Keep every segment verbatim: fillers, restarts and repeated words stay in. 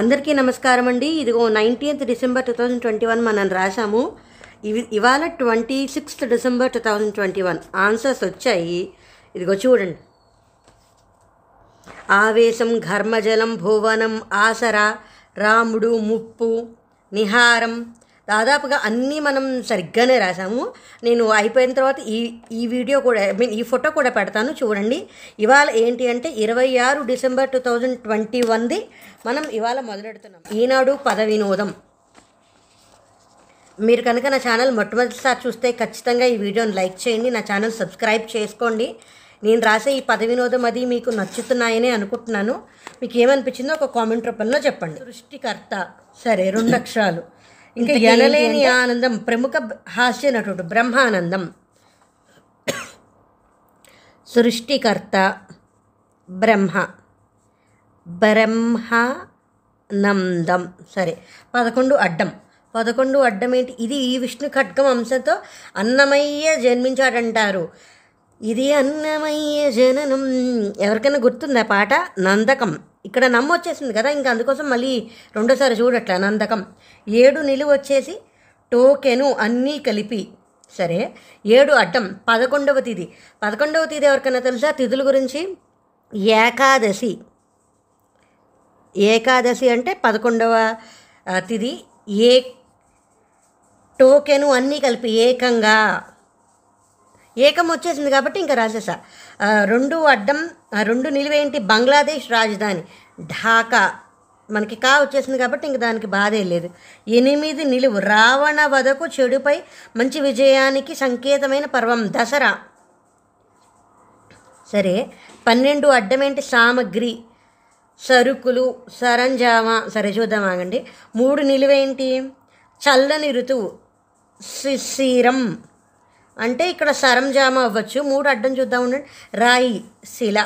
అందరికీ నమస్కారం అండి. ఇదిగో nineteenth December two thousand twenty one మనం రాసాము. ఇవి ఇవాళ twenty sixth December two thousand twenty one answers వచ్చాయి. ఇదిగో చూడండి. ఆవేశం, ఘర్మజలం, భువనం, ఆసరా, రాముడు, ముప్పు, నిహారం, దాదాపుగా అన్నీ మనం సరిగ్గానే రాసాము. నేను అయిపోయిన తర్వాత ఈ ఈ వీడియో కూడా ఐ మీన్ ఈ ఫోటో కూడా పెడతాను, చూడండి. ఇవాళ ఏంటి అంటే ఇరవై ఆరు డిసెంబర్ టూ థౌజండ్ ట్వంటీ వన్ది మనం ఇవాళ మొదలెడుతున్నాం. ఈనాడు పద వినోదం. మీరు కనుక నా ఛానల్ మొట్టమొదటిసారి చూస్తే ఖచ్చితంగా ఈ వీడియోని లైక్ చేయండి, నా ఛానల్ సబ్స్క్రైబ్ చేసుకోండి. నేను రాసే ఈ పద వినోదం అది మీకు నచ్చుతున్నాయని అనుకుంటున్నాను. మీకు ఏమనిపించిందో ఒక కామెంట్ రూపంలో చెప్పండి. సృష్టికర్త, సరే, రెండు అక్షరాలు. ఇంకా ఎనలేని ఆనందం, ప్రముఖ హాస్య నటుడు బ్రహ్మానందం. సృష్టికర్త బ్రహ్మ, బ్రహ్మానందం, సరే. పదకొండు అడ్డం. పదకొండు అడ్డం ఏంటి? ఇది ఈ విష్ణు ఖడ్గం అంశంతో అన్నమయ్య జన్మించాడంటారు. ఇది అన్నమయ్య జననం. ఎవరికైనా గుర్తుందా పాట? నందకం. ఇక్కడ నమ్మ వచ్చేసింది కదా, ఇంకా అందుకోసం మళ్ళీ రెండోసారి చూడట్లా. నందకం. ఏడు నిలువ వచ్చేసి టోకెను, అన్నీ కలిపి, సరే. ఏడు అడ్డం. పదకొండవ తిది. పదకొండవ తిది ఎవరికైనా తెలుసా? తిథుల గురించి ఏకాదశి. ఏకాదశి అంటే పదకొండవ తిది. ఏ టోకెను అన్నీ కలిపి ఏకంగా. ఏకం వచ్చేసింది కాబట్టి ఇంకా రాసేసా. రెండు అడ్డం. రెండు నిలువేంటి? బంగ్లాదేశ్ రాజధాని ఢాకా. మనకి కా వచ్చేసింది కాబట్టి ఇంక దానికి బాధే లేదు. ఎనిమిది నిలువు. రావణ వధకు చెడుపై మంచి విజయానికి సంకేతమైన పర్వం దసరా, సరే. పన్నెండు అడ్డం ఏంటి? సామగ్రి, సరుకులు, సరంజామా, సరే చూద్దాం ఆగండి. మూడు నిలువేంటి? చల్లని ఋతువు శిశిరం, అంటే ఇక్కడ సరంజామ అవ్వచ్చు. మూడు అడ్డం చూద్దాం ఉండండి. రాయి, శిల.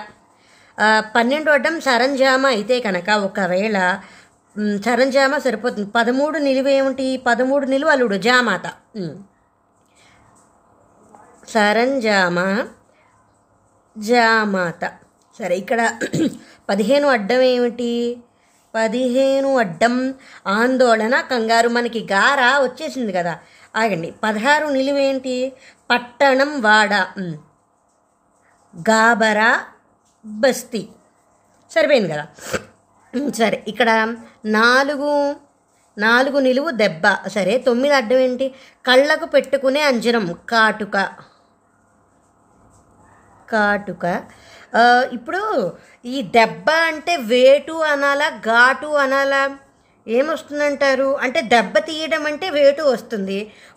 పన్నెండు అడ్డం సరంజామ అయితే కనుక ఒకవేళ సరంజామ సరిపోతుంది. పదమూడు నిలువ ఏమిటి? పదమూడు నిలువ అల్లుడు జామాత. సరంజామ, జామాత, సరే. ఇక్కడ పదిహేను అడ్డం ఏమిటి? పదిహేను అడ్డం ఆందోళన, కంగారు. మనకి గారా వచ్చేసింది కదా, ఆగండి. పదహారు నిలువేంటి? పట్టణం, వాడ, గాబరా, బస్తీ, సరిపోయింది కదా, సరే. ఇక్కడ నాలుగు నాలుగు నిలువు దెబ్బ, సరే. తొమ్మిది అడ్డం ఏంటి? కళ్ళకు పెట్టుకునే అంజనం, కాటుక, కాటుక. ఇప్పుడు ఈ దెబ్బ అంటే వేటు అనాలా, ఘాటు అనాలా, ఏమొస్తుందంటారు? అంటే దెబ్బ తీయడం అంటే వేటు వస్తుంది,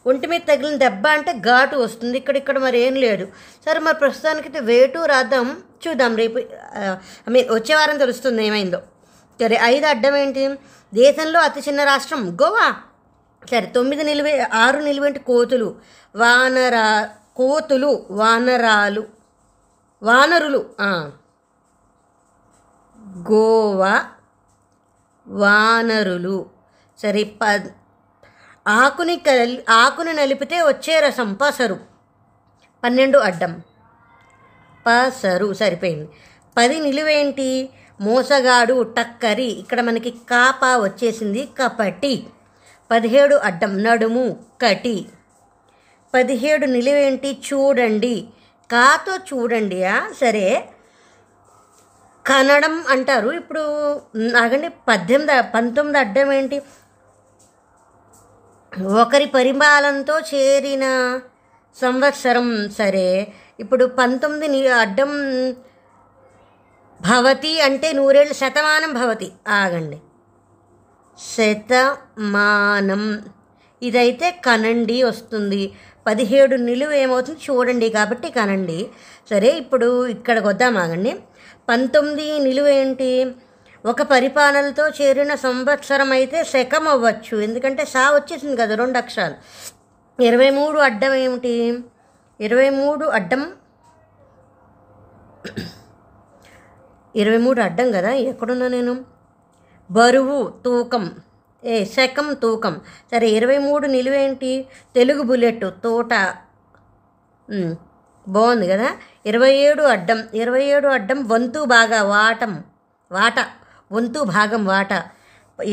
ఒంటి మీద తగిలిన దెబ్బ అంటే ఘాటు వస్తుంది. ఇక్కడ ఇక్కడ మరి ఏం లేదు, సరే. మరి ప్రస్తుతానికైతే వేటు రాద్దాం, చూద్దాం. రేపు ఐ మీన్ వచ్చే వారం తెలుస్తుంది ఏమైందో, సరే. ఐదు అడ్డం ఏంటి? దేశంలో అతి చిన్న రాష్ట్రం గోవా, సరే. తొమ్మిది నిలువే ఆరు నిలువేంటి? కోతులు, వానరా, కోతులు, వానరాలు, వానరులు, గోవా, వానరులు, సరే. ప ఆకుని కలి ఆకును నలిపితే వచ్చే రసం పసరు. పన్నెండు అడ్డం పసరు, సరిపోయింది. పది నిలువేంటి? మోసగాడు, టక్కరి. ఇక్కడ మనకి కాపా వచ్చేసింది, కపటి. పదిహేడు అడ్డం నడుము, కటి. పదిహేడు నిలువేంటి? చూడండి, కాతో చూడండియా, సరే. కన్నడం అంటారు. ఇప్పుడు ఆగండి. పద్దెనిమిది పంతొమ్మిది అడ్డం ఏంటి? ఒకరి పరిమాలంతో చేరిన సంవత్సరం, సరే. ఇప్పుడు పంతొమ్మిది అడ్డం భవతి, అంటే నూరేళ్ళు, శతమానం భవతి, ఆగండి. శతమానం, ఇదైతే కనండి వస్తుంది. పదిహేడు నిలువ ఏమవుతుంది? చూడండి కాబట్టి కనండి, సరే. ఇప్పుడు ఇక్కడికి వద్దాం, ఆగండి. పంతొమ్మిది నిలువ ఏంటి? ఒక పరిపాలనతో చేరిన సంవత్సరం అయితే శకం అవ్వచ్చు, ఎందుకంటే సా వచ్చేసింది కదా, రెండు అక్షరాలు. ఇరవై మూడు అడ్డం ఏమిటి? ఇరవై మూడు అడ్డం ఇరవై మూడు అడ్డం కదా, ఎక్కడున్నా నేను? బరువు, తూకం, ఏ శకం, తూకం, సరే. ఇరవై మూడు నిలువేంటి? తెలుగు బుల్లెట్, తోట, బాగుంది కదా. ఇరవై ఏడు అడ్డం ఇరవై ఏడు అడ్డం వంతు బాగా, వాటం, వాట, వంతు భాగం, వాట.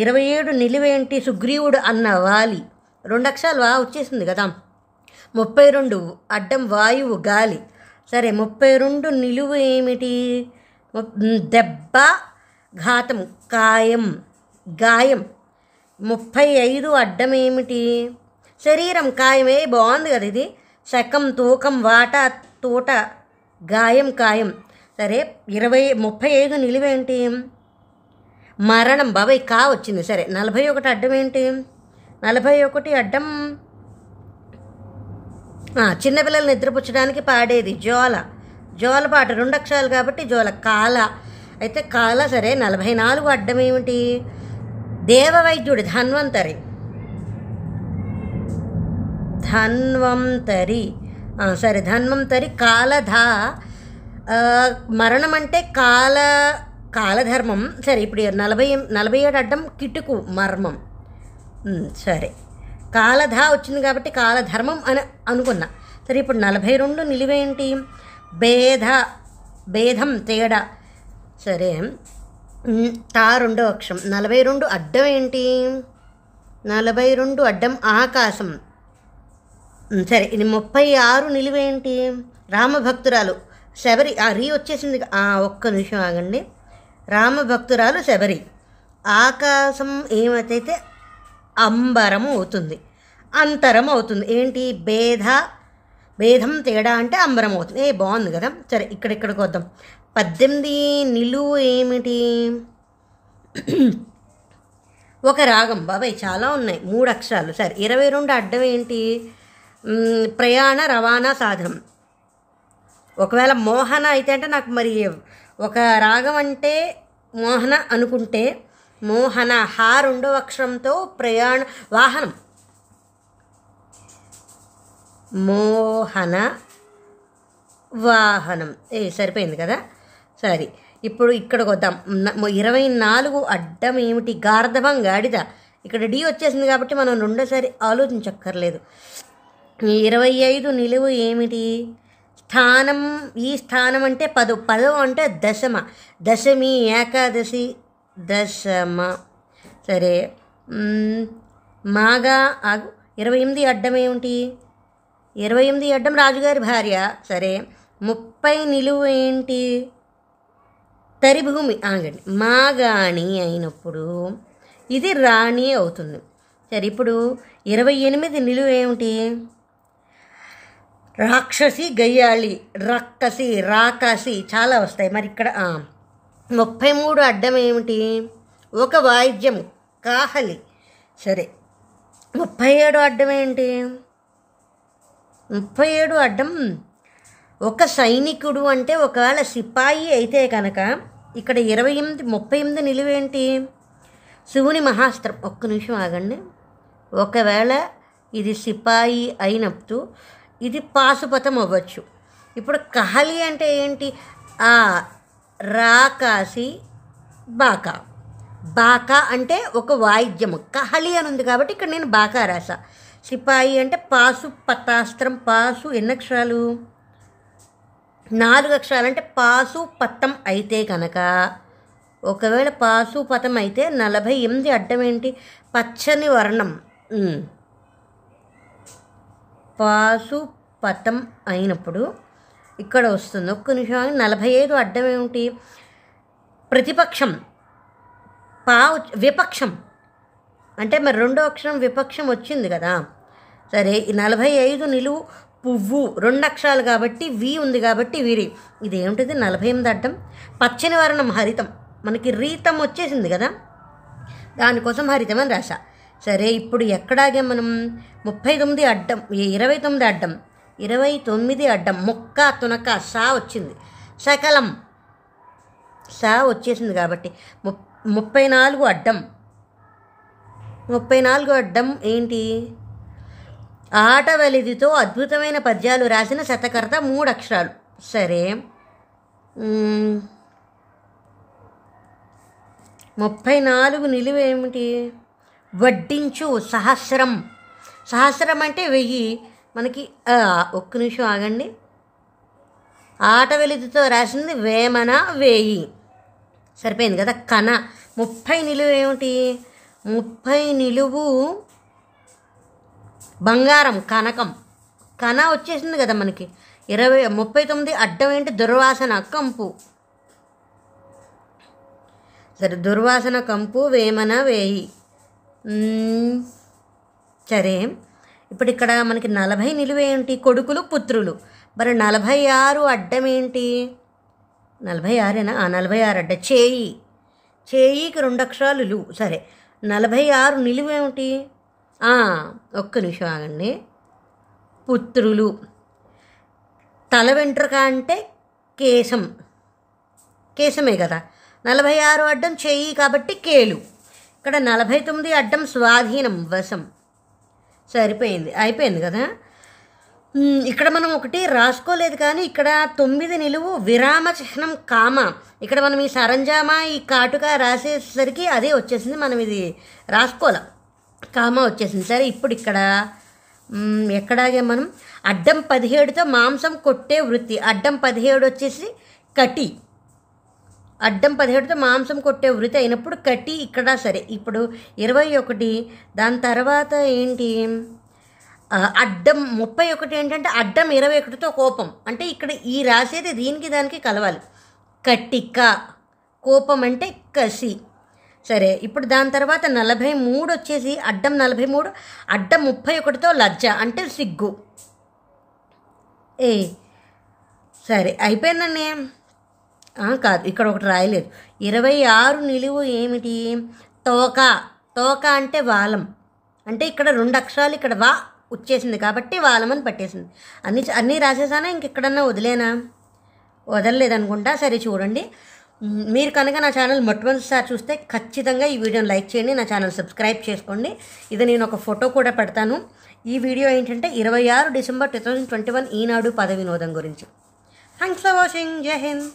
ఇరవై ఏడు నిలువేంటి సుగ్రీవుడు అన్న వాలి, రెండు అక్షరాలు వా వచ్చేసింది కదా. ముప్పై రెండు అడ్డం వాయువు గాలి. సరే, ముప్పై రెండు నిలువు ఏమిటి? దెబ్బ, ఘాతం, కాయం, గాయం. ముప్పై ఐదు అడ్డం ఏమిటి? శరీరం, కాయమే. బాగుంది కదా ఇది. శకం, తూకం, వాట, తోట, గాయం, కాయం. సరే, ఇరవై ముప్పై ఐదు నిలువేంటి? మరణం. బాబాయ్ కా వచ్చింది. సరే, నలభై ఒకటి అడ్డం ఏంటి? నలభై ఒకటి అడ్డం చిన్నపిల్లలు నిద్రపుచ్చడానికి పాడేది జోల. జోల పాట, రెండు అక్షరాలు కాబట్టి జోల. కాల అయితే కాల. సరే, నలభై నాలుగు అడ్డం ఏమిటి? దేవవైద్యుడు, ధన్వంతరి. ధన్వంతరి. సరే, ధన్వంతరి. కాలధ, మరణం అంటే కాల, కాలధర్మం. సరే, ఇప్పుడు నలభై నలభై ఏడు అడ్డం కిటుకు, మర్మం. సరే, కాలధ వచ్చింది కాబట్టి కాలధర్మం అని అనుకున్నా. సరే, ఇప్పుడు నలభై రెండు నిలువేంటి? భేద, భేదం, తేడా. సరే, తా రెండో అక్షరం. నలభై రెండు అడ్డం ఏంటి? నలభై రెండు అడ్డం ఆకాశం. సరే, ఇది ముప్పై ఆరు నిలువేంటి? రామభక్తురాలు, శబరి. రీ వచ్చేసింది. ఒక్క నిమిషం ఆగండి. రామభక్తురాలు శబరి. ఆకాశం ఏమైతే అంబరం అవుతుంది, అంతరం అవుతుంది. ఏంటి? భేద, భేదం, తేడా అంటే అంబరం అవుతుంది. ఏ బాగుంది కదా. సరే, ఇక్కడ ఇక్కడికి వద్దాం. పద్దెనిమిది నిలువు ఏమిటి? ఒక రాగం. బాబాయ్ చాలా ఉన్నాయి, మూడు అక్షరాలు. సరే, ఇరవై రెండు అడ్డం ఏంటి? ప్రయాణ, రవాణా, సాధనం. ఒకవేళ మోహన అయితే అంటే నాకు మరి ఒక రాగం అంటే మోహన అనుకుంటే మోహన. హా రెండో అక్షరంతో ప్రయాణ, వాహనం. మోహన వాహనం. ఏ సరిపోయింది కదా. సరే, ఇప్పుడు ఇక్కడికి వద్దాం. ఇరవై నాలుగు అడ్డం ఏమిటి? గార్ధవం, గాడిద. ఇక్కడ డి వచ్చేసింది కాబట్టి మనం రెండోసారి ఆలోచించక్కర్లేదు. ఇరవై ఐదు నిలువు ఏమిటి? స్థానం. ఈ స్థానం అంటే పదవ, పదవ అంటే దశమ. దశమి, ఏకాదశి, దశమ. సరే, మాగా. ఇరవై ఎనిమిది అడ్డం ఏమిటి? ఇరవై ఎనిమిది అడ్డం రాజుగారి భార్య. సరే, ముప్పై నిలువు ఏంటి? తరిభూమి. ఆగండి, మాగాణి అయినప్పుడు ఇది రాణి అవుతుంది. సరే, ఇప్పుడు ఇరవై ఎనిమిది నిలువు ఏమిటి? రాక్షసి, గయ్యాళి, రక్కసి, రాకాసి, చాలా వస్తాయి. మరి ఇక్కడ ముప్పై మూడు అడ్డం ఏమిటి? ఒక వాయిద్యం, కాహలి. సరే, ముప్పై ఏడు అడ్డం ఏంటి? ముప్పై ఏడు అడ్డం ఒక సైనికుడు అంటే ఒకవేళ సిపాయి అయితే కనుక ఇక్కడ ఇరవై ఎనిమిది ముప్పై ఎనిమిది నిలువేంటి? శివుని మహాస్త్రం. ఒక్క నిమిషం ఆగండి. ఒకవేళ ఇది సిపాయి అయినప్పుడు ఇది పాశుపతం అవ్వచ్చు. ఇప్పుడు కహలి అంటే ఏంటి? ఆ రాకాసి, బాకా. బాకా అంటే ఒక వాయిద్యము. కహలి అని ఉంది కాబట్టి ఇక్కడ నేను బాకా రాసా. సిపాయి అంటే పాసు పతాస్త్రం. పాసు ఎన్ని అక్షరాలు? నాలుగు అక్షరాలు. అంటే పాసు పతం అయితే కనుక ఒకవేళ పాసు పతం అయితే నలభై ఎనిమిది అడ్డం ఏంటి? పచ్చని వర్ణం. పాసు పతం అయినప్పుడు ఇక్కడ వస్తుంది. ఒక్క నిమిషం. నలభై ఐదు అడ్డం ఏమిటి? ప్రతిపక్షం, పా విపక్షం. అంటే మరి రెండో అక్షరం విపక్షం వచ్చింది కదా. సరే, నలభై ఐదు నిలువు పువ్వు, రెండు అక్షరాలు కాబట్టి వి ఉంది కాబట్టి విరి. ఇదేమిటిది? నలభై ఎనిమిది అడ్డం పచ్చని వర్ణం, హరితం. మనకి రీతం వచ్చేసింది కదా, దానికోసం హరితం అని రాశా. సరే, ఇప్పుడు ఎక్కడాగే మనం? ముప్పై తొమ్మిది అడ్డం ఇరవై తొమ్మిది అడ్డం ఇరవై తొమ్మిది అడ్డం ముక్క, తునక, సా వచ్చింది. సకలం, సా వచ్చేసింది కాబట్టి ము ముప్పై నాలుగు అడ్డం ముప్పై నాలుగు అడ్డం ఏంటి? ఆట వెలిదితో అద్భుతమైన పద్యాలు రాసిన శతకర్త, మూడు అక్షరాలు. సరే, ముప్పై నాలుగు నిలువేమిటి? వడ్డించు, సహస్రం. సహస్రం అంటే వెయ్యి. మనకి ఒక్క నిమిషం ఆగండి. ఆట వెలితితో రాసింది వేమన, వేయి. సరిపోయింది కదా. కన. ముప్పై నిలువేమిటి? ముప్పై నిలువు బంగారం కనకం. కణ వచ్చేసింది కదా మనకి. ఇరవై ముప్పై తొమ్మిది అడ్డం ఏంటి? దుర్వాసన కంపు. సరే, దుర్వాసన కంపు వేమన వేయి. సరే, ఇప్పుడు ఇక్కడ మనకి నలభై నిలువేంటి? కొడుకులు పుత్రులు. మరి నలభై ఆరు అడ్డం ఏంటి? నలభై ఆరేనా? నలభై ఆరు అడ్డ చేయి. చేయికి రెండు అక్షరాలు లు. సరే, నలభై ఆరు నిలువేమిటి? ఒక్క నిమిషం ఆగండి. పుత్రులు. తల వెంట్రుక అంటే కేశం, కేశమే కదా. నలభై ఆరు అడ్డం చేయి కాబట్టి కేలు. ఇక్కడ నలభై తొమ్మిది అడ్డం స్వాధీనం, వశం. సరిపోయింది, అయిపోయింది కదా. ఇక్కడ మనం ఒకటి రాసుకోలేదు కానీ ఇక్కడ తొమ్మిది నిలువు విరామ చిహ్నం కామ. ఇక్కడ మనం ఈ సరంజామా ఈ కాటుక రాసేసరికి అదే వచ్చేసింది, మనం ఇది రాసుకోలేం, కామ వచ్చేసింది. సరే, ఇప్పుడు ఇక్కడ ఎక్కడాగే మనం అడ్డం పదిహేడుతో మాంసం కొట్టే వృత్తి. అడ్డం పదిహేడు వచ్చేసి కటి. అడ్డం పదిహేడుతో మాంసం కొట్టే వృత్తి అయినప్పుడు కటి ఇక్కడ. సరే, ఇప్పుడు ఇరవై ఒకటి. దాని తర్వాత ఏంటి? అడ్డం ముప్పై ఒకటి ఏంటంటే అడ్డం ఇరవై ఒకటితో కోపం. అంటే ఇక్కడ ఈ రాసేది దీనికి దానికి కలవాలి. కట్టిక. కోపం అంటే కసి. సరే, ఇప్పుడు దాని తర్వాత నలభై మూడు వచ్చేసి అడ్డం నలభై మూడు అడ్డం ముప్పై ఒకటితో లజ్జ అంటే సిగ్గు. ఏ సరే, అయిపోయిందండి. కాదు, ఇక్కడ ఒకటి రాయలేదు. ఇరవై ఆరు నిలువు ఏమిటి? తోక. తోక అంటే వాలం. అంటే ఇక్కడ రెండు అక్షరాలు ఇక్కడ వా వచ్చేసింది కాబట్టి వాళ్ళమని పట్టేసింది. అన్నీ అన్నీ రాసేసానా? ఇంకెక్కడన్నా వదిలేనా? వదలలేదనుకుంటా. సరే చూడండి, మీరు కనుక నా ఛానల్ మొట్టమొదటిసారి చూస్తే ఖచ్చితంగా ఈ వీడియోని లైక్ చేయండి, నా ఛానల్ సబ్స్క్రైబ్ చేసుకోండి. ఇది నేను ఒక ఫోటో కూడా పెడతాను. ఈ వీడియో ఏంటంటే ఇరవై ఆరు December two thousand twenty one Eenadu పద వినోదం గురించి. Thanks for watching. జై హింద్.